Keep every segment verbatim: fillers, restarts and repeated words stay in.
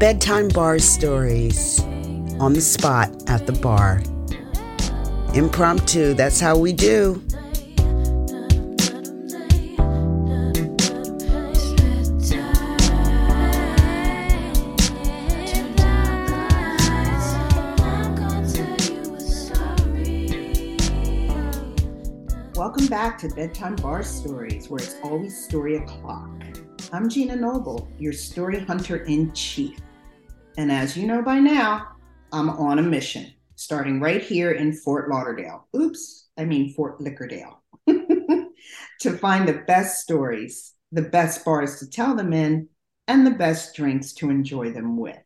Bedtime Bar Stories, on the spot at the bar. Impromptu, that's how we do. Welcome back to Bedtime Bar Stories, where it's always story o'clock. I'm Gina Noble, your story hunter-in-chief. And as you know by now, I'm on a mission, starting right here in Fort Lauderdale. Oops, I mean Fort Lickerdale. To find the best stories, the best bars to tell them in, and the best drinks to enjoy them with.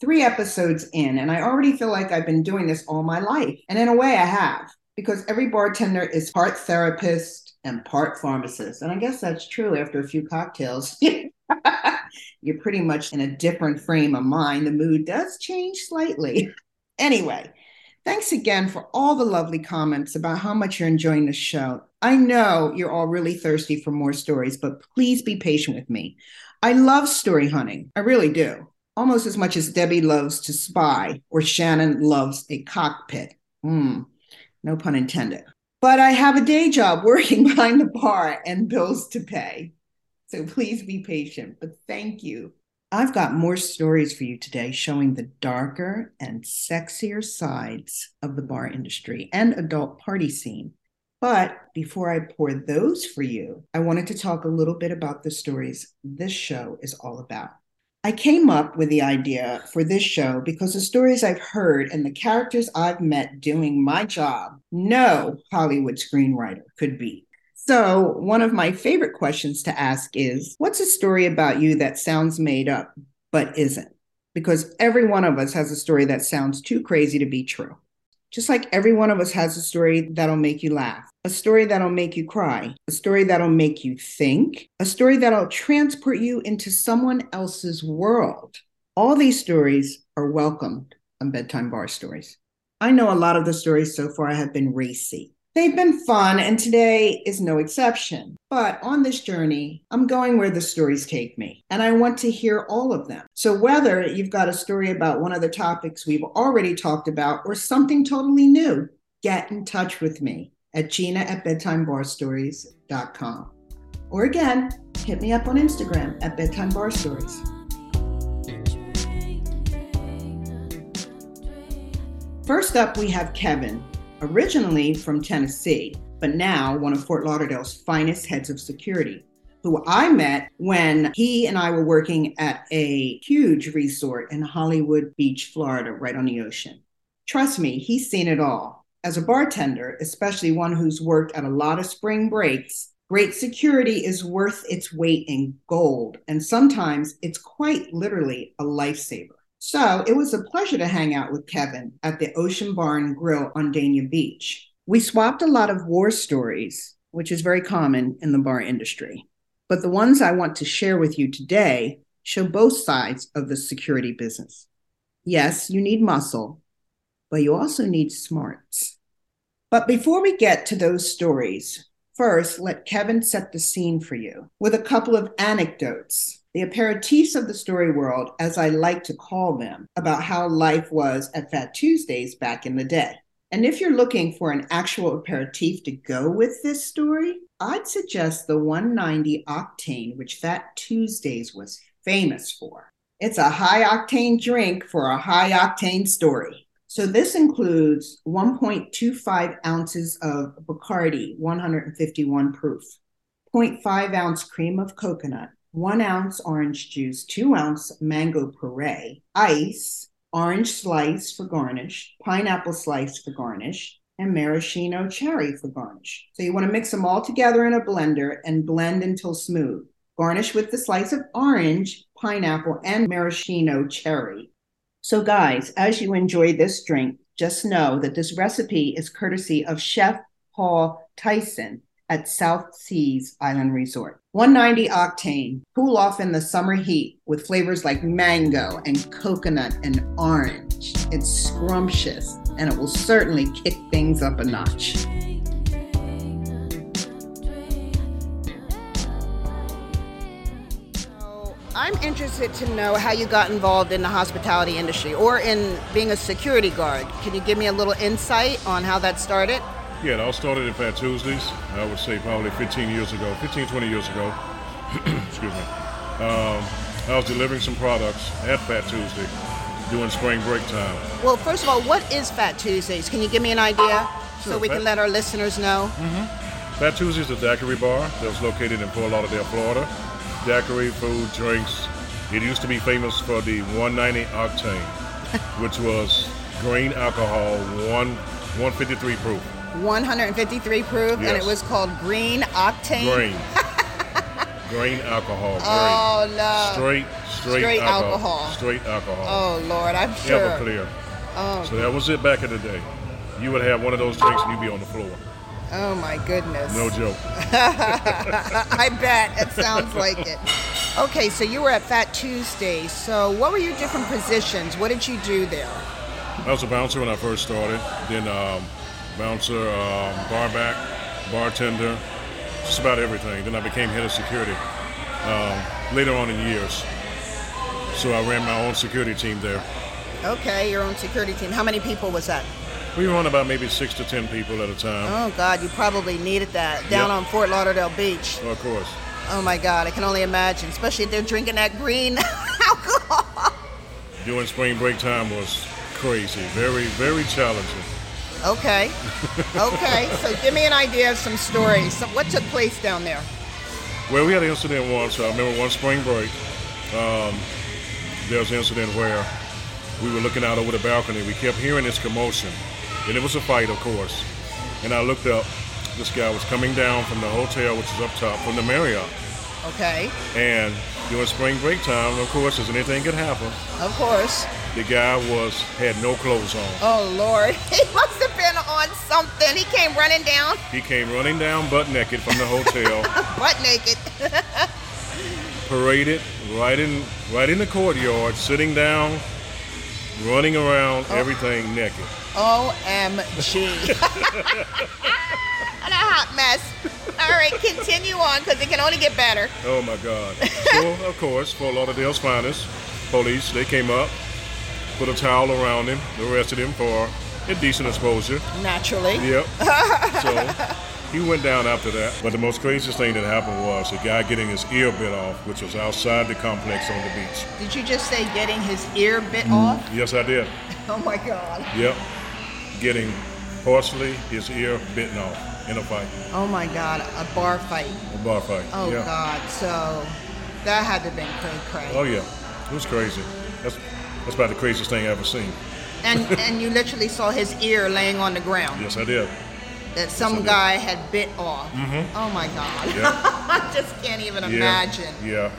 Three episodes in, and I already feel like I've been doing this all my life. And in a way, I have, because every bartender is part therapist and part pharmacist. And I guess that's true after a few cocktails. You're pretty much in a different frame of mind. The mood does change slightly. Anyway, thanks again for all the lovely comments about how much you're enjoying the show. I know you're all really thirsty for more stories, but please be patient with me. I love story hunting. I really do. Almost as much as Debbie loves to spy or Shannon loves a cockpit. Mm, no pun intended. But I have a day job working behind the bar and bills to pay. So please be patient, but thank you. I've got more stories for you today showing the darker and sexier sides of the bar industry and adult party scene. But before I pour those for you, I wanted to talk a little bit about the stories this show is all about. I came up with the idea for this show because the stories I've heard and the characters I've met doing my job, no Hollywood screenwriter could beat. So one of my favorite questions to ask is, what's a story about you that sounds made up but isn't? Because every one of us has a story that sounds too crazy to be true. Just like every one of us has a story that'll make you laugh, a story that'll make you cry, a story that'll make you think, a story that'll transport you into someone else's world. All these stories are welcomed on Bedtime Bar Stories. I know a lot of the stories so far have been racy. They've been fun, and today is no exception. But on this journey, I'm going where the stories take me, and I want to hear all of them. So whether you've got a story about one of the topics we've already talked about or something totally new, get in touch with me at Gina at bedtime bar stories dot com. Or again, hit me up on Instagram at Bedtime Bar Stories. First up, we have Kevin. Originally from Tennessee, but now one of Fort Lauderdale's finest heads of security, who I met when he and I were working at a huge resort in Hollywood Beach, Florida, right on the ocean. Trust me, he's seen it all. As a bartender, especially one who's worked at a lot of spring breaks, great security is worth its weight in gold, and sometimes it's quite literally a lifesaver. So it was a pleasure to hang out with Kevin at the Ocean Barn Grill on Dania Beach. We swapped a lot of war stories, which is very common in the bar industry. But the ones I want to share with you today show both sides of the security business. Yes, you need muscle, but you also need smarts. But before we get to those stories, first, let Kevin set the scene for you with a couple of anecdotes. The aperitifs of the story world, as I like to call them, about how life was at Fat Tuesdays back in the day. And if you're looking for an actual aperitif to go with this story, I'd suggest the one ninety octane, which Fat Tuesdays was famous for. It's a high-octane drink for a high-octane story. So this includes one point two five ounces of Bacardi, one fifty-one proof, zero point five ounce cream of coconut, one ounce orange juice, two ounce mango puree, ice, orange slice for garnish, pineapple slice for garnish, and maraschino cherry for garnish. So you want to mix them all together in a blender and blend until smooth. Garnish with the slice of orange, pineapple, and maraschino cherry. So guys, as you enjoy this drink, just know that this recipe is courtesy of Chef Paul Tyson at South Seas Island Resort. one ninety octane, cool off in the summer heat with flavors like mango and coconut and orange. It's scrumptious, and it will certainly kick things up a notch. So I'm interested to know how you got involved in the hospitality industry or in being a security guard. Can you give me a little insight on how that started? Yeah, it all started at Fat Tuesdays, I would say probably fifteen years ago, fifteen, twenty years ago. Excuse me. Um, I was delivering some products at Fat Tuesday during spring break time. Well, first of all, what is Fat Tuesdays? Can you give me an idea sure, so we Fat- can let our listeners know? Mm-hmm. Fat Tuesdays is a daiquiri bar that was located in Fort Lauderdale, Florida. Daiquiri, food, drinks. It used to be famous for the one ninety octane, which was green alcohol, one, one fifty-three proof. one fifty-three proof, yes. And it was called green octane? Green. Green alcohol. Oh, green. No. Straight, straight, straight alcohol. alcohol. Straight alcohol. Oh, Lord, I'm sure. Everclear. Oh. So that was it back in the day. You would have one of those drinks and you'd be on the floor. Oh, my goodness. No joke. I bet. It sounds like it. Okay, so you were at Fat Tuesday. So what were your different positions? What did you do there? I was a bouncer when I first started. Then um, bouncer, um, bar back, bartender. Just about everything. Then I became head of security um, later on in years. So I ran my own security team there. Okay, your own security team. How many people was that? We were on about maybe six to ten people at a time. Oh, God, you probably needed that down yep. on Fort Lauderdale Beach. Well, of course. Oh, my God, I can only imagine, especially if they're drinking that green alcohol. During spring break time was crazy, very, very challenging. Okay. Okay. So give me an idea of some stories. So what took place down there? Well, we had an incident once. I remember one spring break. Um, there was an incident where we were looking out over the balcony. We kept hearing this commotion. And it was a fight, of course. And I looked up. This guy was coming down from the hotel, which is up top, from the Marriott. Okay. And during spring break time, of course, as anything could happen. Of course. The guy was had no clothes on. Oh, Lord. He must have been on something. He came running down? He came running down butt naked from the hotel. Butt naked. Paraded right in right in the courtyard, sitting down, running around, oh. Everything naked. O M G. What a hot mess. All right, continue on, because it can only get better. Oh, my God. So, of course, Fort Lauderdale's finest, police, they came up. Put a towel around him, arrested him for indecent exposure. Naturally. Yep. So he went down after that. But the most craziest thing that happened was a guy getting his ear bit off, which was outside the complex on the beach. Did you just say getting his ear bit mm. off? Yes, I did. Oh, my God. Yep. Getting partially his ear bitten off in a fight. Oh, my God. A bar fight. A bar fight. Oh, yeah. God. So that had to have been cray cray. Oh, yeah. It was crazy. That's... That's about the craziest thing I've ever seen. And and you literally saw his ear laying on the ground. Yes, I did. That some yes, guy did. had bit off. Mm-hmm. Oh, my God. Yeah. I just can't even yeah. imagine. Yeah.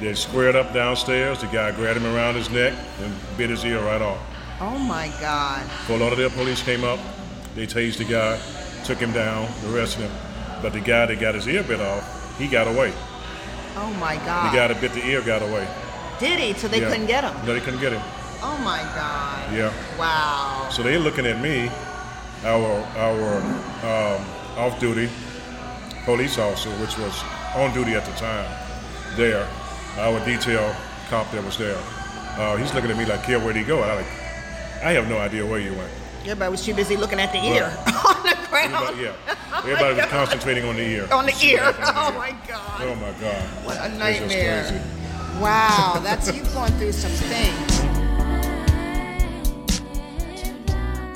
They squared up downstairs. The guy grabbed him around his neck and bit his ear right off. Oh, my God. Fort Lauderdale police came up. They tased the guy, took him down, arrested him. But the guy that got his ear bit off, he got away. Oh, my God. The guy that bit the ear got away. Did he? So they yeah. couldn't get him? No, they couldn't get him. Oh, my God. Yeah. Wow. So they're looking at me, our our um, off-duty police officer, which was on duty at the time, there. Our detail cop that was there. Uh, he's looking at me like, "Kid, where'd he go?" And I'm like, I have no idea where you went. Everybody was too busy looking at the ear right. on the ground. Everybody, yeah. Everybody was concentrating on the ear. On the ear. On the oh, ear. my God. Oh, my God. What a nightmare. It was crazy. Wow, that's you've gone through some things.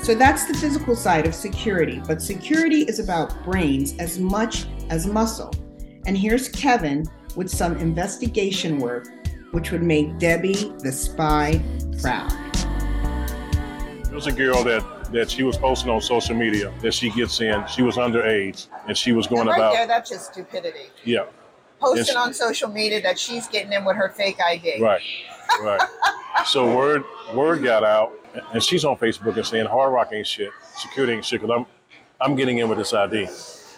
So that's the physical side of security, but security is about brains as much as muscle. And here's Kevin with some investigation work, which would make Debbie the spy proud. There's a girl that, that she was posting on social media that she gets in. She was underage, and she was going right about... Right there, that's just stupidity. Yeah. Posting she, on social media that she's getting in with her fake I D. Right, right. So word word got out, and she's on Facebook and saying, "Hard Rock ain't shit, security ain't shit, because I'm, I'm getting in with this I D."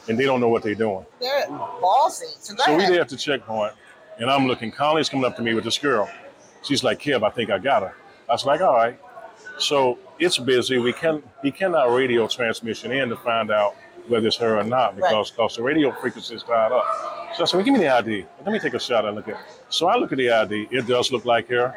And they don't know what they're doing. They're ballsy. So, go so ahead. We there at the checkpoint, and I'm looking. Conley's coming up to me with this girl. She's like, "Kev, I think I got her." I was like, all right. So it's busy. We can, he cannot radio transmission in to find out whether it's her or not, because right. cause the radio frequency is tied up. So I said, well, give me the I D. Let me take a shot and look at it. So I look at the I D. It does look like her.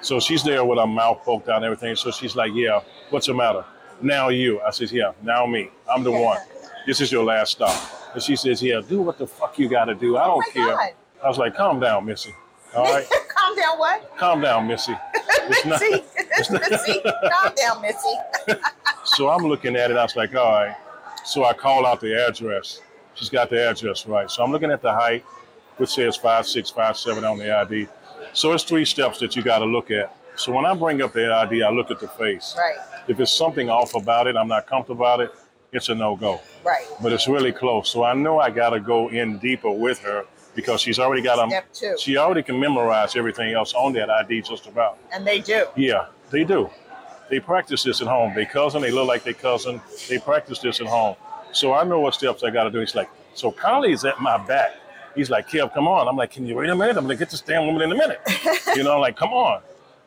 So she's there with her mouth poked out and everything. So she's like, yeah, what's the matter? Now you. I says, yeah, now me. I'm the yeah. one. This is your last stop. And she says, yeah, do what the fuck you got to do. I don't oh care. God. I was like, calm down, Missy. All right? Calm down what? Calm down, Missy. It's not, Missy. It's not Missy. Calm down, Missy. So I'm looking at it. I was like, all right. So I call out the address. She's got the address right. So I'm looking at the height, which says five six, five seven on the I D. So it's three steps that you got to look at. So when I bring up the I D, I look at the face. Right. If it's something off about it, I'm not comfortable about it, it's a no-go. Right. But it's really close. So I know I got to go in deeper with her because she's already got a, Step two. She already can memorize everything else on that I D just about. And they do. Yeah, they do. They practice this at home. They cousin, they look like they cousin. They practice this at home. So I know what steps I got to do. He's like, so Kylie's at my back. He's like, Kev, come on. I'm like, can you wait a minute? I'm going to get this damn woman in a minute. You know, I'm like, come on.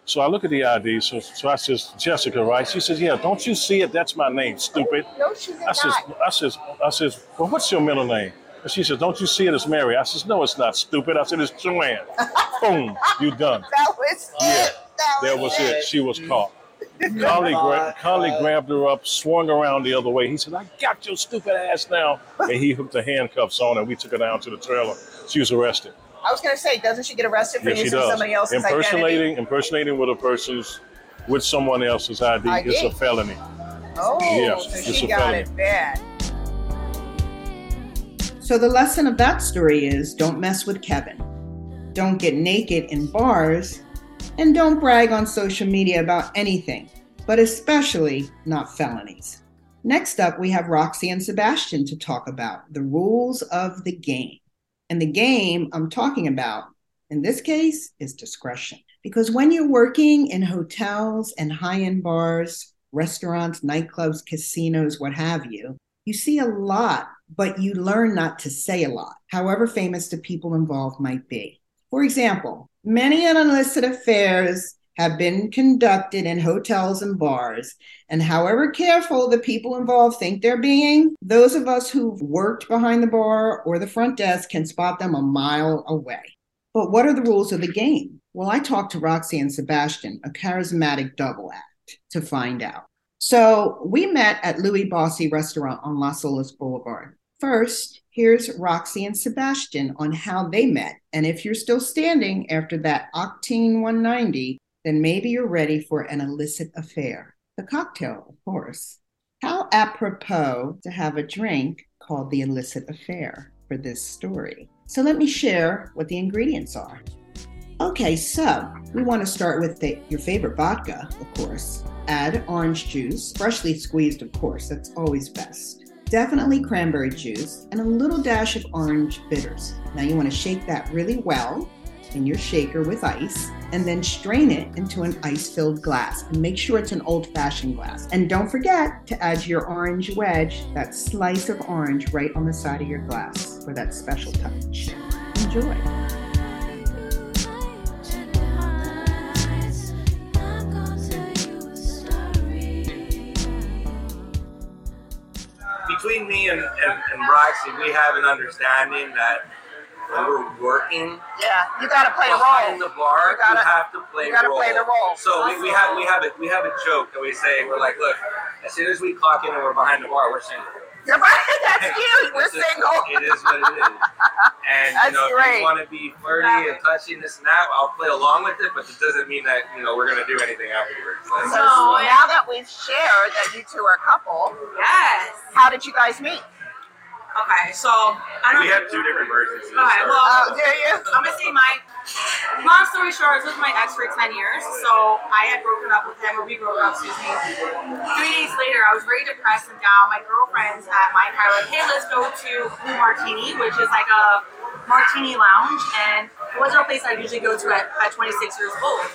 So I look at the I D, so, so I says, Jessica, right? She says, yeah, don't you see it? That's my name, stupid. No, she did I says, not. I says, I says, well, what's your middle name? And she says, don't you see it? It's Mary. I says, no, it's not, stupid. I said, it's Joanne. Boom, you done. That was yeah, it. That, that was, was it. it. She was caught. Carly, gra- Carly grabbed her up, swung around the other way. He said, I got your stupid ass now. And he hooked the handcuffs on her. We took her down to the trailer. She was arrested. I was going to say, doesn't she get arrested for yes, using somebody else's impersonating, identity? Impersonating with a person's, with someone else's I D, I D? It's a felony. Oh, yes, so she got felony. It bad. So the lesson of that story is don't mess with Kevin. Don't get naked in bars. And don't brag on social media about anything, but especially not felonies. Next up, we have Roxy and Sebastian to talk about the rules of the game. And the game I'm talking about in this case is discretion. Because when you're working in hotels and high-end bars, restaurants, nightclubs, casinos, what have you, you see a lot, but you learn not to say a lot, however famous the people involved might be. For example, many unlisted affairs have been conducted in hotels and bars. And however careful the people involved think they're being, those of us who've worked behind the bar or the front desk can spot them a mile away. But what are the rules of the game? Well, I talked to Roxy and Sebastian, a charismatic double act, to find out. So we met at Louie Bossi Restaurant on Las Olas Boulevard. First, here's Roxy and Sebastian on how they met. And if you're still standing after that Octane one ninety, then maybe you're ready for an illicit affair. The cocktail, of course. How apropos to have a drink called the illicit affair for this story. So let me share what the ingredients are. Okay, so we want to start with the, your favorite vodka, of course. Add orange juice, freshly squeezed, of course. That's always best. Definitely cranberry juice and a little dash of orange bitters. Now you want to shake that really well in your shaker with ice and then strain it into an ice-filled glass and make sure it's an old-fashioned glass. And don't forget to add your orange wedge, that slice of orange right on the side of your glass for that special touch. Enjoy. Between me and, and, and Roxy, we have an understanding that when we're working, yeah, you gotta play a role. Behind the bar, you, gotta, you have to play. You gotta role. play the role. So we, we have we have a we have a joke that we say. We're like, look, as soon as we clock in and we're behind the bar, we're single. That's cute. We're single. It is what it is. And that's you know, great. If you want to be flirty and touching this and that, I'll play along with it. But it doesn't mean that you know we're gonna do anything afterwards. That's so just, now that we've shared that you two are a couple, yes. How did you guys meet? Okay, so I don't. We have two different versions. Okay, well, uh, there you. I'm gonna say my long story short. I was with my ex for ten years, so I had broken up with him, or we broke up. Excuse me. Three days later, I was very depressed and down. My girlfriends at my car like, hey, let's go to Blue Martini, which is like a martini lounge, and it wasn't a place I usually go to at, at twenty-six years old.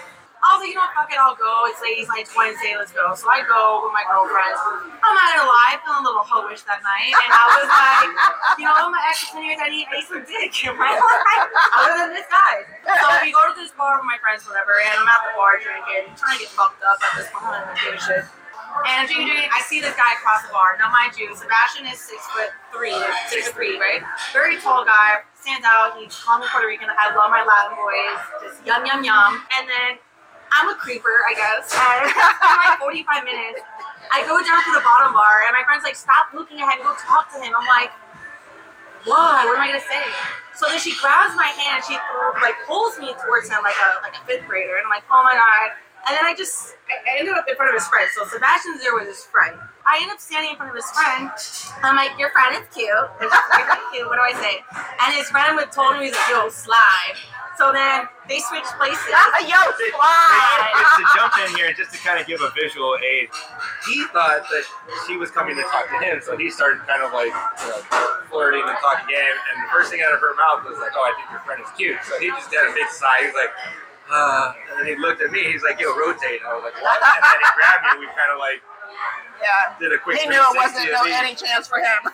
I was like, you know what, fuck it, I'll go. It's ladies' night, Wednesday, let's go. So I go with my girlfriends. I'm out of the lie, feeling a little hoish that night. And I was like, you know, my ex continues, I need, I need some dick in my life other than this guy. So we go to this bar with my friends, whatever, and I'm at the bar drinking, trying to get fucked up at this bar and shit. And I'm drinking, drinking. I see this guy across the bar. Now, mind you, Sebastian is six foot three, six foot three, right? Very tall guy, stands out. He's calm and Puerto Rican. I love my Latin boys. Just yum, yum, yum. And then I'm a creeper, I guess. I'm like forty-five minutes. I go down to the bottom bar, and my friend's like, "Stop looking ahead and go talk to him." I'm like, "Why? What am I gonna say?" So then she grabs my hand. She like pulls me towards him like a like a fifth grader, and I'm like, "Oh my god." And then I just, I ended up in front of his friend. So Sebastian's there with his friend. I end up standing in front of his friend. I'm like, your friend is cute. And she's like, you're cute, what do I say? And his friend would told me, he's like, yo, slide. So then they switched places. Yo, slide. It's to jump in here, just to kind of give a visual aid. He thought that she was coming to talk to him. So he started kind of like, you know, flirting and talking game. And the first thing out of her mouth was like, oh, I think your friend is cute. So he just did a big sigh. He was like, Uh, and then he looked at me, he's like, yo, rotate. And I was like, what? And then he grabbed me, and we kind of like yeah. did a quick he knew it wasn't no any chance for him.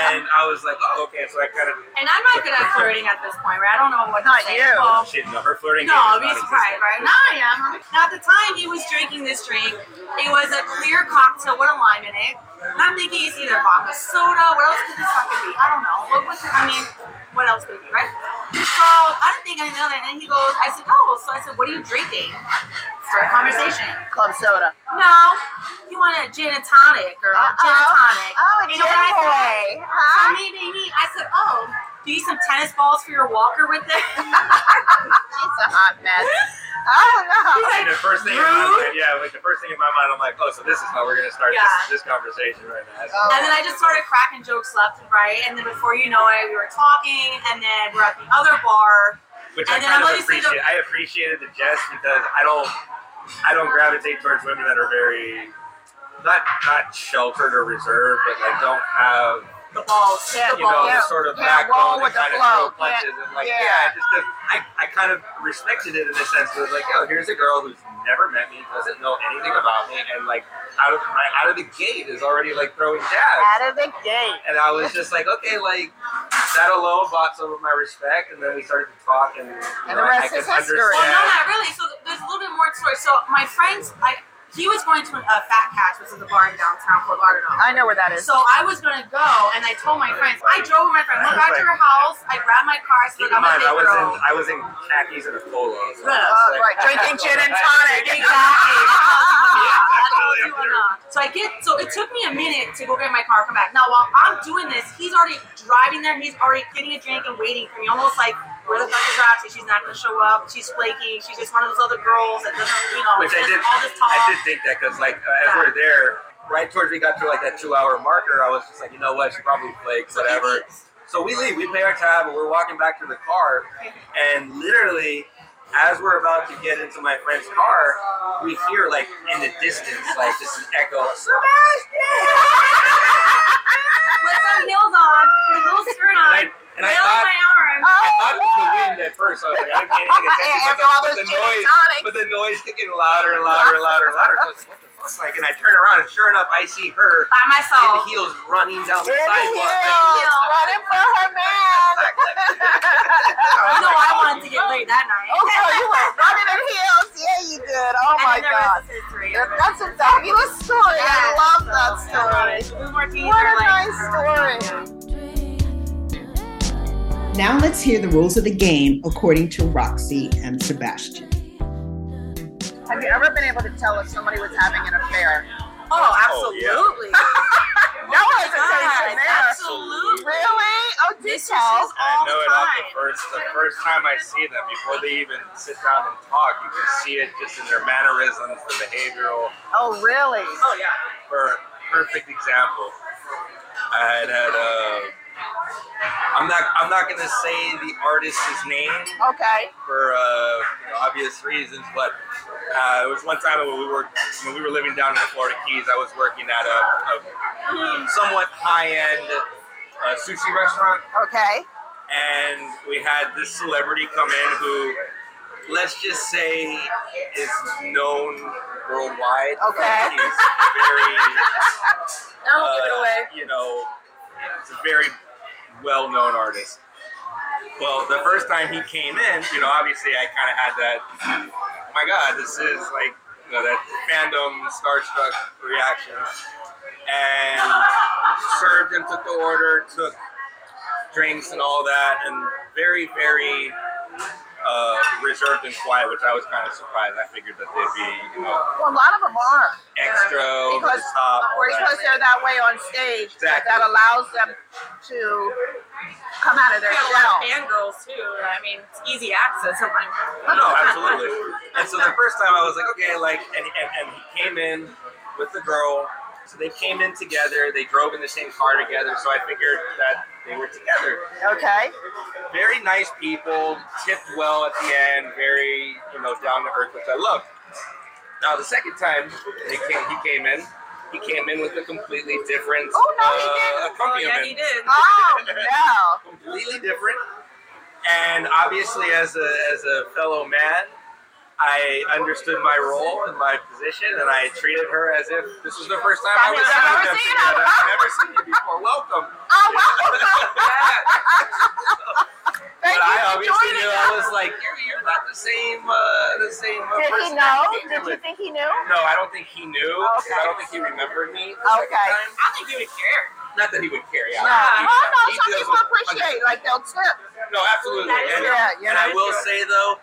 And I was like, oh, okay, so I kind of... And I'm not good at flirting at this point, right? I don't know what to say. Not you. Shit, no, her flirting No, I'll be surprised, right? No, I am. Now, at the time, he was drinking this drink. It was a clear cocktail with a lime in it. And I'm thinking it's either vodka soda, what else could this fucking be? I don't know. What was it? I mean... What else could it be, right? So I didn't think anything of it. And he goes, I said, oh, so I said, what are you drinking? Start a conversation. Club soda. No, you want a gin and tonic or Uh-oh. gin and tonic. Oh, a gin and tonic. So me, me, me. I said, oh, do you need some tennis balls for your walker with it? It's a hot mess. Oh no! Like, and the first thing in my mind, yeah, like the first thing in my mind, I'm like, oh, so this is how we're gonna start yeah. this, this conversation right now. Oh. And then I just started cracking jokes left and right, and then before you know it, we were talking, and then we're at the other bar. Which and I then kind of appreciate. The- I appreciated the jest because I don't, I don't gravitate towards women that are very, not not sheltered or reserved, but like don't have the balls, yeah, you the know, yeah. the sort of yeah, backbone that kind of throw punches yeah. and like, yeah, yeah I just did, I, I kind of respected it in the sense that it was like, yo, here's a girl who's never met me, doesn't know anything about me, and like out of out of the gate is already like throwing jabs. Out of the gate. And I was just like, okay, like that alone bought some of my respect, and then we started to talk, and, and know, the rest I is history. Understand. Well, no, not really. So there's a little bit more to story. So my friends, I. He was going to a uh, Fat Cat, which is a bar in downtown Fort Lauderdale. I know where that is. So I was going to go, and I told my friends. I drove with my friends. I got like, to her house. I grabbed my car. So keep in mind, I was in, I was in khakis and a polo. So yeah. Like, right, drinking gin and tonic. Exactly. So I get. So it took me a minute to go get my car and come back. Now while I'm doing this, he's already driving there. He's already getting a drink and waiting for me. Almost like, where the fuck is Roxy? She's not going to show up. She's flaky. She's just one of those other girls that doesn't, you know, Which I did, all this talk. I did think that because, like, uh, as yeah. we're there, right towards we got to, like, that two-hour marker, I was just like, you know what? She probably flakes, whatever. So we leave. We pay our tab, and we're walking back to the car. And literally, as we're about to get into my friend's car, we hear, like, in the distance, like, just an echo. Sebastian! With some nails on, with a little skirt on. And I thought, my arm. I thought it was the wind at first. I was like, I can't get attention. But the noise, but the noise getting louder and louder and louder and louder. I was like, what the fuck's like? And I turn around, and sure enough, I see her by myself, in heels running down the sidewalk. Running for her man. No, I wanted to get laid that night. Oh, so you were running in heels. Yeah, you did. Oh my god. That's a fabulous story. I love that story. What a nice story. Now let's hear the rules of the game according to Roxy and Sebastian. Have you ever been able to tell if somebody was having an affair? Oh, absolutely. No hesitation there. Absolutely. Really? Oh, details all the time. I know it off the first, the first time I see them, before they even sit down and talk, you can see it just in their mannerisms, the behavioral. Oh, really? Oh, yeah. For perfect example, I had had a... I'm not. I'm not gonna say the artist's name. Okay. For uh, you know, obvious reasons, but uh, it was one time when we were when we were living down in the Florida Keys. I was working at a, a somewhat high-end uh, sushi restaurant. Okay. And we had this celebrity come in who, let's just say, is known worldwide. Okay. He's very. I'll uh, give it away. You know, it's a very well-known artist. Well, the first time he came in, you know, obviously I kind of had that, oh my God, this is like you know, that fandom, starstruck reaction. And served and took the order, took drinks and all that, and very, very uh, reserved and quiet, which I was kind of surprised. I figured that they'd be, you know. Well, a lot of them are. Extra, over the top. Or because they're that way on stage, exactly. That allows them to come out of their shell. Yeah, fangirls too. I mean, it's easy access. I'm like, no, absolutely. And so the first time I was like, okay, like, and, and, and he came in with the girl. So they came in together. They drove in the same car together. So I figured that they were together. Okay. Very nice people. Tipped well at the end. Very, you know, down to earth, which I love. Now the second time they came, he came in. He came in with a completely different. Oh no, he didn't. Uh, accompaniment. Oh yeah, he did. Oh no. Completely different. And obviously, as a as a fellow man, I understood my role and my position, and I treated her as if this was the first time I was seeing them together. I've never seen you before. Welcome. Oh, welcome. But I obviously knew. I was like, you're, you're not the same uh, the same uh, Did person. Did he know? Did you think he knew? No, I don't think he knew. Okay. I don't think he remembered me. Okay. Time. I don't think he would care. Not that he would care. Yeah. No, no, some people appreciate. Like, they'll tip. No, absolutely. And, yeah, yeah, and I will say, though,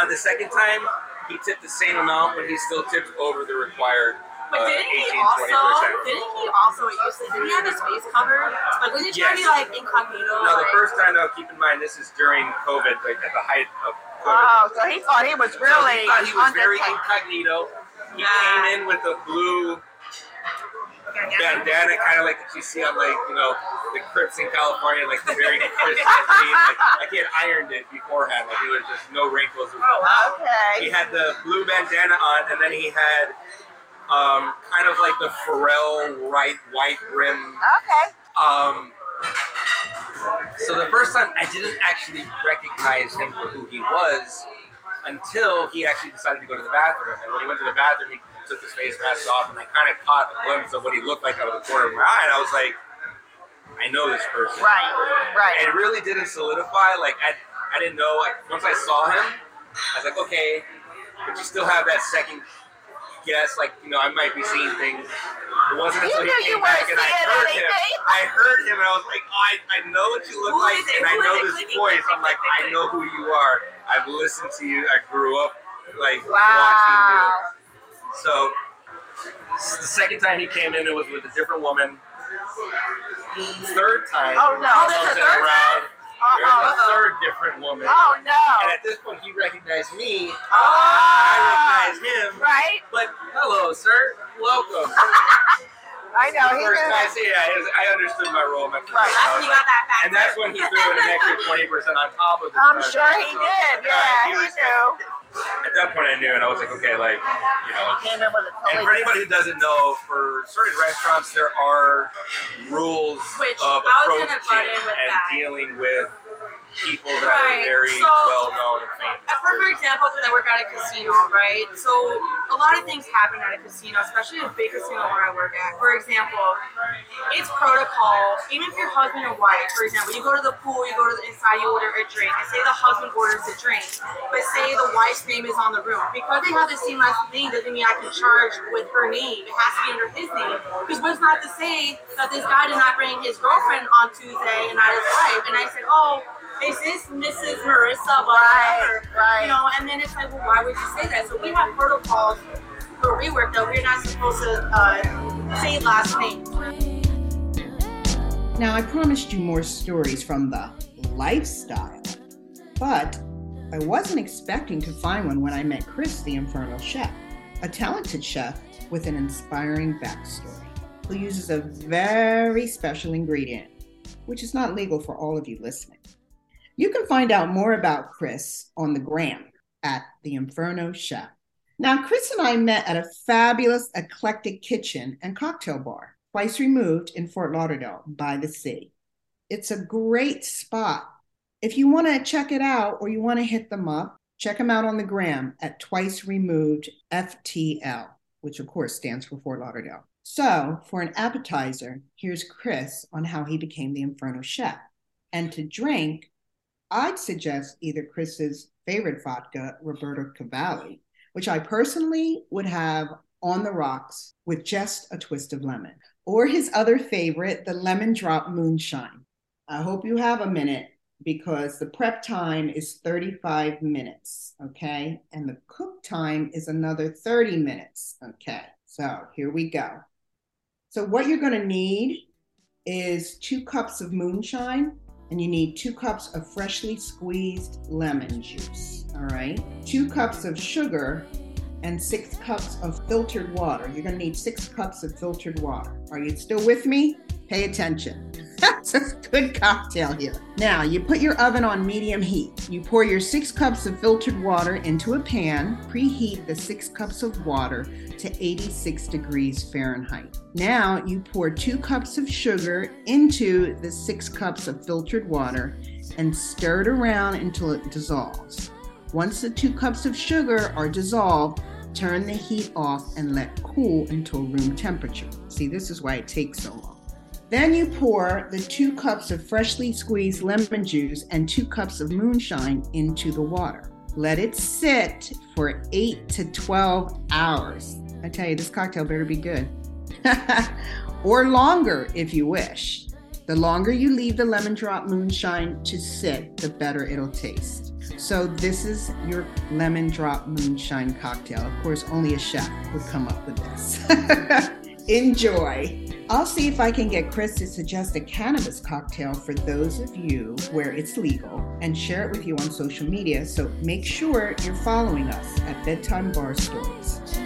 on the second time, he tipped the same amount, but he still tipped over the required uh, but didn't he also, twenty percent. Didn't he also at U C, didn't he have his face covered? Like, was he trying to be, like, incognito? No, the like, first time, though, keep in mind, this is during COVID, like, at the height of COVID. Oh, so he thought he was really... So he thought he was very time. incognito. He nah. came in with a blue bandana, kind of like that you see on, like, you know, the Crips in California, like, the very crisp clean, like, like, he had ironed it beforehand. Like, it was just no wrinkles. Oh, okay. He had the blue bandana on, and then he had... Um, kind of like the Pharrell right white rim. Okay. Um, so the first time I didn't actually recognize him for who he was until he actually decided to go to the bathroom. And when he went to the bathroom, he took his face mask off, and I kind of caught a glimpse of what he looked like out of the corner of my eye, and I was like, I know this person. Right, right. And it really didn't solidify. Like, I, I didn't know. Like, once I saw him, I was like, okay, but you still have that second... Yes, like, you know, I might be seeing things. It wasn't until he came back and I heard him. I heard him and I was like, oh, I, I know what you look like and I know this voice. I'm like, I know who you are. I've listened to you. I grew up, like, watching you. So, the second time he came in, it was with a different woman. Third time. Oh, no. Oh, there's a third time? There's a third different woman. Oh, no. And at this point, he recognized me. Oh. I recognized him. Right. But, hello, sir. Welcome. I know. The he first time I see it, I understood my role. My right. That's got that back. And that's when he threw an extra twenty percent on top of it. I'm project. sure he so, did. Yeah, yeah, he knew. At that point, I knew, and I was like, okay, like, you know. He came in with a totally and for anybody who doesn't know, for certain restaurants, there are rules Which of approaching and that. dealing with people that right. are very so, well-known and famous. A perfect example is that I work at a casino, right? So a lot of things happen at a casino, especially a big casino where I work at. For example, it's protocol, even if you're husband or wife, for example, you go to the pool, you go to the inside, you order a drink, and say the husband orders a drink, but say the wife's name is on the room. Because they have the same last name doesn't mean I can charge with her name. It has to be under his name. Because what's not to say that this guy did not bring his girlfriend on Tuesday and not his wife? And I said, oh, is this Missus Marissa? Right, right. You know, and then it's like, well, why would you say that? So we have protocols for rework that we're not supposed to uh, say last name. Now, I promised you more stories from the lifestyle, but I wasn't expecting to find one when I met Chris, the Inferno Chef, a talented chef with an inspiring backstory who uses a very special ingredient, which is not legal for all of you listening. You can find out more about Chris on the gram at The Inferno Chef. Now, Chris and I met at a fabulous, eclectic kitchen and cocktail bar, Twice Removed in Fort Lauderdale by the sea. It's a great spot. If you want to check it out or you want to hit them up, check them out on the gram at Twice Removed F T L, which of course stands for Fort Lauderdale. So for an appetizer, here's Chris on how he became the Inferno Chef. And to drink, I'd suggest either Chris's favorite vodka, Roberto Cavalli, which I personally would have on the rocks with just a twist of lemon, or his other favorite, the lemon drop moonshine. I hope you have a minute because the prep time is thirty-five minutes, okay? And the cook time is another thirty minutes, okay? So here we go. So what you're gonna need is two cups of moonshine, and you need two cups of freshly squeezed lemon juice, all right? Two cups of sugar and six cups of filtered water. You're gonna need six cups of filtered water. Are you still with me? Pay attention. That's a good cocktail here. Now, you put your oven on medium heat. You pour your six cups of filtered water into a pan. Preheat the six cups of water to eighty-six degrees Fahrenheit. Now, you pour two cups of sugar into the six cups of filtered water and stir it around until it dissolves. Once the two cups of sugar are dissolved, turn the heat off and let cool until room temperature. See, this is why it takes so long. Then you pour the two cups of freshly squeezed lemon juice and two cups of moonshine into the water. Let it sit for eight to twelve hours. I tell you, this cocktail better be good. Or longer if you wish. The longer you leave the lemon drop moonshine to sit, the better it'll taste. So this is your lemon drop moonshine cocktail. Of course, only a chef would come up with this. Enjoy. I'll see if I can get Chris to suggest a cannabis cocktail for those of you where it's legal and share it with you on social media. So make sure you're following us at Bedtime Bar Stories. So,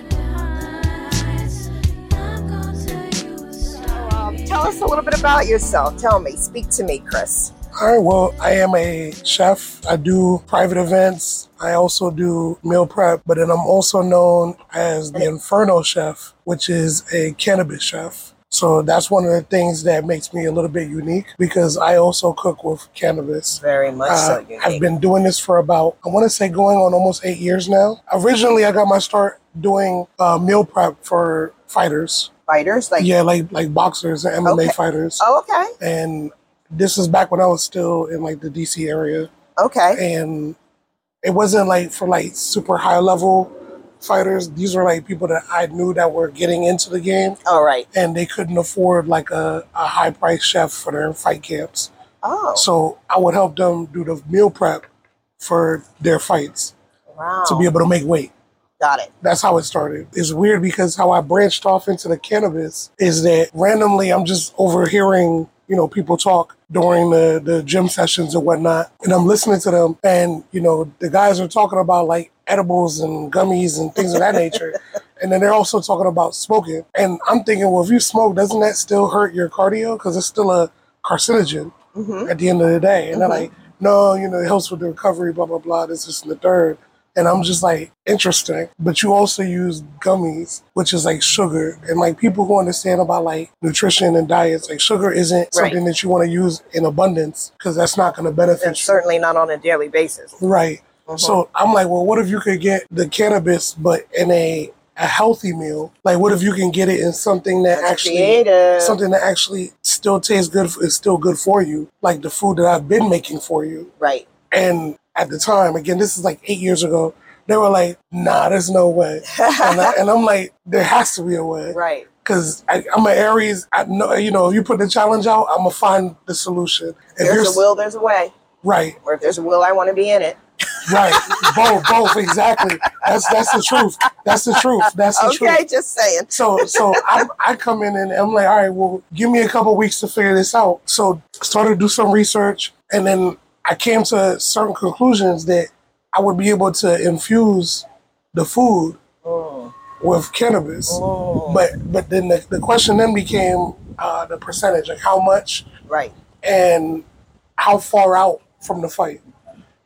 um, tell us a little bit about yourself. Tell me, speak to me, Chris. All right, well, I am a chef. I do private events. I also do meal prep, but then I'm also known as the Inferno Chef, which is a cannabis chef. So that's one of the things that makes me a little bit unique because I also cook with cannabis. Very much uh, so unique. I've been doing this for about, I want to say going on almost eight years now. Originally, I got my start doing uh, meal prep for fighters. Fighters? like Yeah, like like boxers and M M A okay. fighters. Oh, okay. And this is back when I was still in like the D C area. Okay. And it wasn't like for like super high level fighters. These were like people that I knew that were getting into the game. All right. And they couldn't afford like a, a high price chef for their fight camps. Oh. So I would help them do the meal prep for their fights. Wow. To be able to make weight. Got it. That's how it started. It's weird because how I branched off into the cannabis is that randomly I'm just overhearing, you know, people talk during the, the gym sessions and whatnot. And I'm listening to them and, you know, the guys are talking about like edibles and gummies and things of that nature. And then they're also talking about smoking. And I'm thinking, well, if you smoke, doesn't that still hurt your cardio? Because it's still a carcinogen mm-hmm. at the end of the day. And mm-hmm. they're like, no, you know, it helps with the recovery, blah, blah, blah. This, this, and the third. And I'm just like, interesting. But you also use gummies, which is like sugar. And like people who understand about like nutrition and diets, like sugar isn't right. something that you want to use in abundance because that's not going to benefit it's you. Certainly not on a daily basis. Right. Mm-hmm. So I'm like, well, what if you could get the cannabis, but in a, a healthy meal? Like, what if you can get it in something that that's actually creative. Something that actually still tastes good, is still good for you, like the food that I've been making for you. Right. And at the time, again, this is like eight years ago, they were like, nah, there's no way. And, I, and I'm like, there has to be a way. Right. Because I'm an Aries. I know, you know, if you put the challenge out, I'm going to find the solution. If there's a will, there's a way. Right. Or if there's a will, I want to be in it. Right. Both, both, exactly. That's that's the truth. That's the truth. That's the okay, truth. Okay, just saying. So so I, I come in and I'm like, all right, well, give me a couple of weeks to figure this out. So started to do some research and then I came to certain conclusions that I would be able to infuse the food oh. with cannabis. Oh. But but then the, the question then became uh, the percentage, like how much right, and how far out from the fight,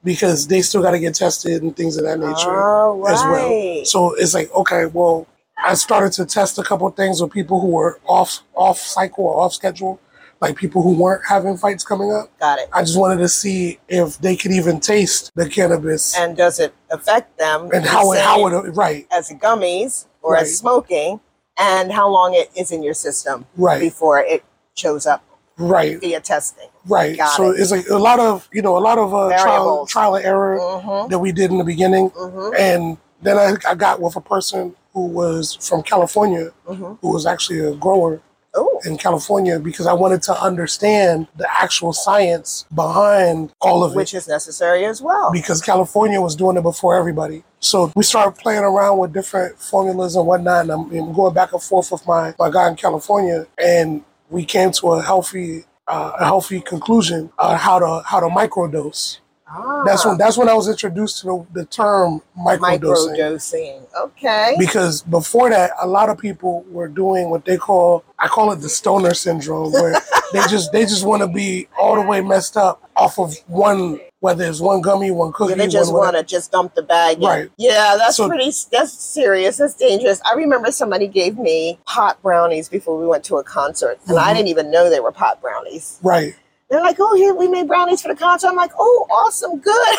because they still got to get tested and things of that nature oh, right. as well. So it's like, okay, well, I started to test a couple of things with people who were off off cycle or off schedule. Like people who weren't having fights coming up. Got it. I just wanted to see if they could even taste the cannabis. And does it affect them? And how it, how it, right. As gummies or right. as smoking, and how long it is in your system right. before it shows up right. via testing. Right. Got so it. It's like a lot of, you know, a lot of uh, trial, trial and error mm-hmm. that we did in the beginning. Mm-hmm. And Then I, I got with a person who was from California, mm-hmm. who was actually a grower Ooh. in California, because I wanted to understand the actual science behind all of it. Which is necessary as well. Because California was doing it before everybody. So we started playing around with different formulas and whatnot. And I'm and going back and forth with my, my guy in California. And we came to a healthy uh, a healthy conclusion on how to, how to microdose. Ah. That's when that's when I was introduced to the, the term microdosing. Microdosing, okay. Because before that, a lot of people were doing what they call, I call it the stoner syndrome, where they just they just want to be all the way messed up off of one, whether it's one gummy, one cookie. Yeah, they just want to just dump the bag. In. Right. Yeah, that's so, pretty, that's serious. That's dangerous. I remember somebody gave me pot brownies before we went to a concert, and mm-hmm. I didn't even know they were pot brownies. Right. They're like, oh, here, we made brownies for the concert. I'm like, oh, awesome, good.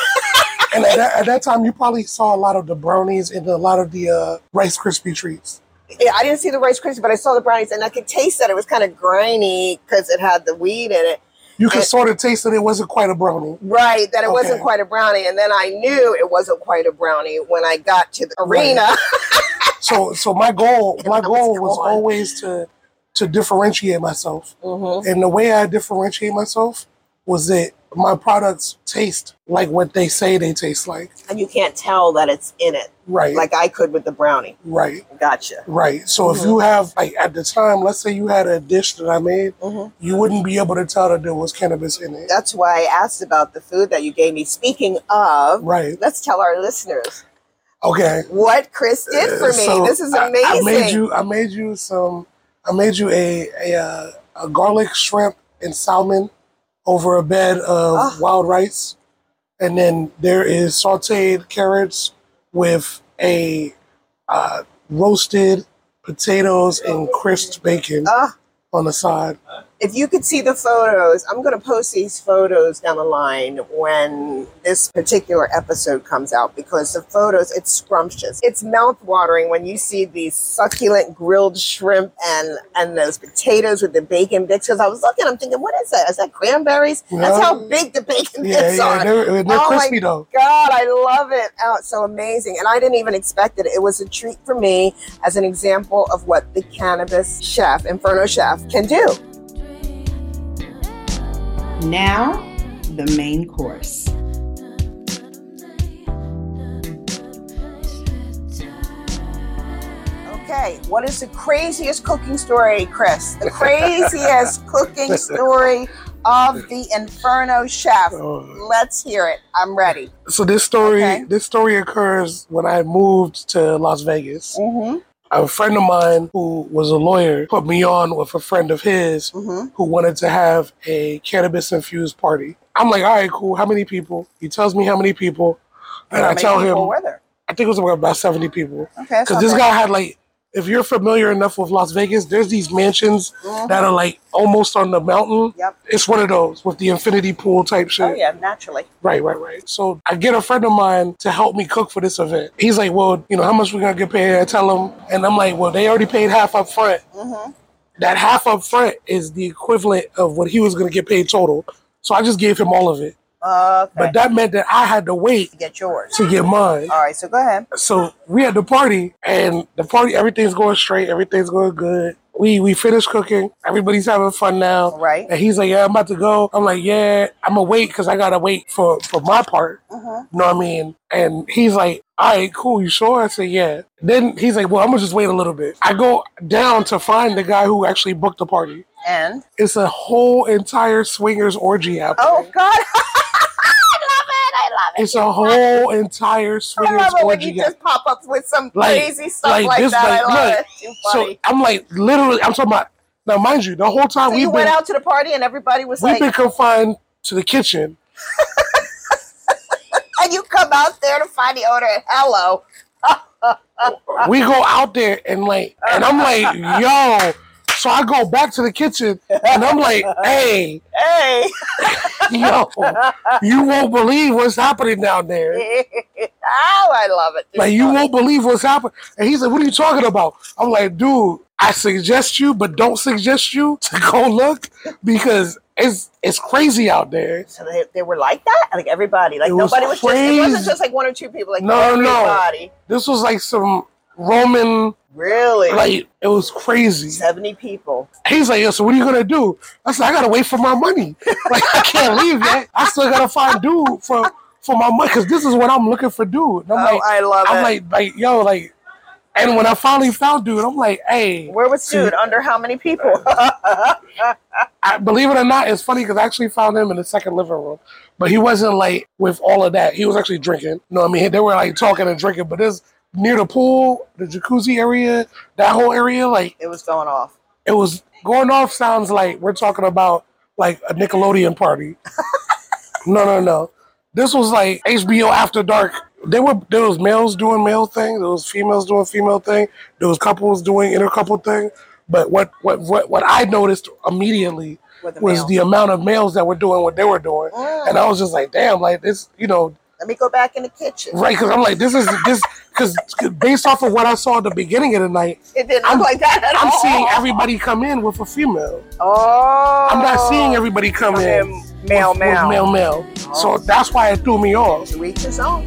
And at that, at that time, you probably saw a lot of the brownies and a lot of the uh, Rice Krispie treats. Yeah, I didn't see the Rice Krispies, but I saw the brownies, and I could taste that it was kind of grainy because it had the weed in it. You could and, sort of taste that it wasn't quite a brownie. Right, that it okay. wasn't quite a brownie. And then I knew it wasn't quite a brownie when I got to the arena. Right. so so my goal, my goal was, was always to... to differentiate myself. Mm-hmm. And the way I differentiate myself was that my products taste like what they say they taste like. And you can't tell that it's in it. Right. Like I could with the brownie. Right. Gotcha. Right. So mm-hmm. if you have, like at the time, let's say you had a dish that I made, mm-hmm. you wouldn't be able to tell that there was cannabis in it. That's why I asked about the food that you gave me. Speaking of, right. let's tell our listeners. Okay. What Chris did for uh, me. So this is amazing. I, I made you, I made you some... I made you a a, uh, a garlic shrimp and salmon over a bed of oh. wild rice. And then there is sauteed carrots with a uh, roasted potatoes and crisped bacon oh. on the side. If you could see the photos, I'm going to post these photos down the line when this particular episode comes out, because the photos, it's scrumptious. It's mouth-watering when you see these succulent grilled shrimp and, and those potatoes with the bacon bits. Because I was looking, I'm thinking, what is that? Is that cranberries? No. That's how big the bacon yeah, bits yeah, are. They're, they're oh crispy, my though. God, I love it. Oh, it's so amazing. And I didn't even expect it. It was a treat for me as an example of what the cannabis chef, Inferno Chef, can do. Now, the main course. Okay, what is the craziest cooking story, Chris? The craziest cooking story of the Inferno Chef. Let's hear it. I'm ready. So this story, okay. this story occurs when I moved to Las Vegas. Mm-hmm. A friend of mine who was a lawyer put me on with a friend of his mm-hmm. who wanted to have a cannabis-infused party. I'm like, all right, cool. How many people? He tells me how many people. And I tell him, I think it was about seventy people. Okay. Because this guy had like, if you're familiar enough with Las Vegas, there's these mansions mm-hmm. that are like almost on the mountain. Yep. It's one of those with the infinity pool type shit. Oh, yeah, naturally. Right, right, right. So I get a friend of mine to help me cook for this event. He's like, well, you know, how much we going to get paid? I tell him. And I'm like, well, they already paid half up front. Mm-hmm. That half up front is the equivalent of what he was going to get paid total. So I just gave him all of it. Uh, okay. But that meant that I had to wait to get yours, to get mine. All right, so go ahead. So we had the party, and the party, everything's going straight, everything's going good. We we finished cooking, everybody's having fun now. Right. And he's like, yeah, I'm about to go. I'm like, yeah, I'm gonna wait because I gotta wait for for my part. Uh-huh. You know what I mean? And he's like, all right, cool, you sure? I said, yeah. Then he's like, well, I'm gonna just wait a little bit. I go down to find the guy who actually booked the party, and it's a whole entire swingers orgy out there. Oh God. It's a whole entire swingers orgy. I love it when you just pop up with some like, crazy stuff like, like this, that. Like, I love look, it. Too funny. So I'm like, literally, I'm talking about, now mind you, the whole time so we've you been- went out to the party and everybody was we've like- We've been confined to the kitchen. And you come out there to find the owner and hello. We go out there and like, and I'm like, yo. So I go back to the kitchen and I'm like, hey, hey, yo, you won't believe what's happening down there. Oh, I love it. Dude. Like, you won't believe what's happening. And he's like, what are you talking about? I'm like, dude, I suggest you, but don't suggest you to go look because it's it's crazy out there. So they, they were like that? Like everybody. Like it nobody was, was just it wasn't just like one or two people, like no, everybody. No. This was like some Roman. Really? Like it was crazy. seventy people. He's like, yo, so what are you gonna do? I said, I gotta wait for my money. Like I can't leave that. I still gotta find dude for for my money, because this is what I'm looking for, dude. And I'm oh, like, I love I'm it. like, like, yo, like, and when I finally found dude, I'm like, hey, where was dude? Under how many people? I believe it or not, it's funny because I actually found him in the second living room, but he wasn't like with all of that. He was actually drinking. You know what I mean? They were like talking and drinking, but this near the pool, the jacuzzi area, that whole area, like it was going off. It was going off. Sounds like we're talking about like a Nickelodeon party. no, no, no. This was like H B O After Dark. There were there was males doing male thing. There was females doing female thing. There was couples doing intercouple thing. But what what what, what I noticed immediately the was males. the amount of males that were doing what they were doing, mm. and I was just like, damn, like this, you know. Let me go back in the kitchen, right? Because I'm like, this is this because based off of what I saw at the beginning of the night, it didn't look I'm, like that at I'm all. seeing everybody come in with a female. Oh, I'm not seeing everybody come in male, with, male, with male, male. Oh. So that's why it threw me off. To each his own.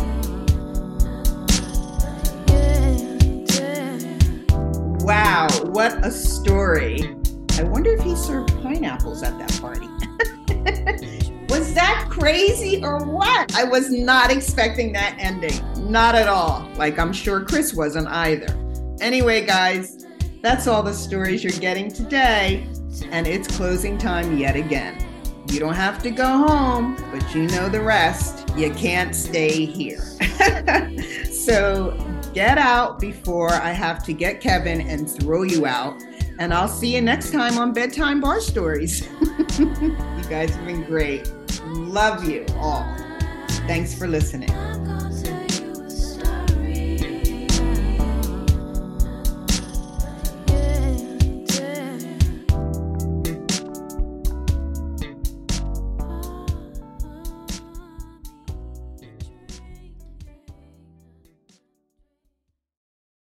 Wow, what a story. I wonder if he served pineapples at that party. Was that crazy or what? I was not expecting that ending. Not at all. Like I'm sure Chris wasn't either. Anyway, guys, that's all the stories you're getting today. And it's closing time yet again. You don't have to go home, but you know the rest. You can't stay here. So get out before I have to get Kevin and throw you out. And I'll see you next time on Bedtime Bar Stories. You guys have been great. Love you all. Thanks for listening.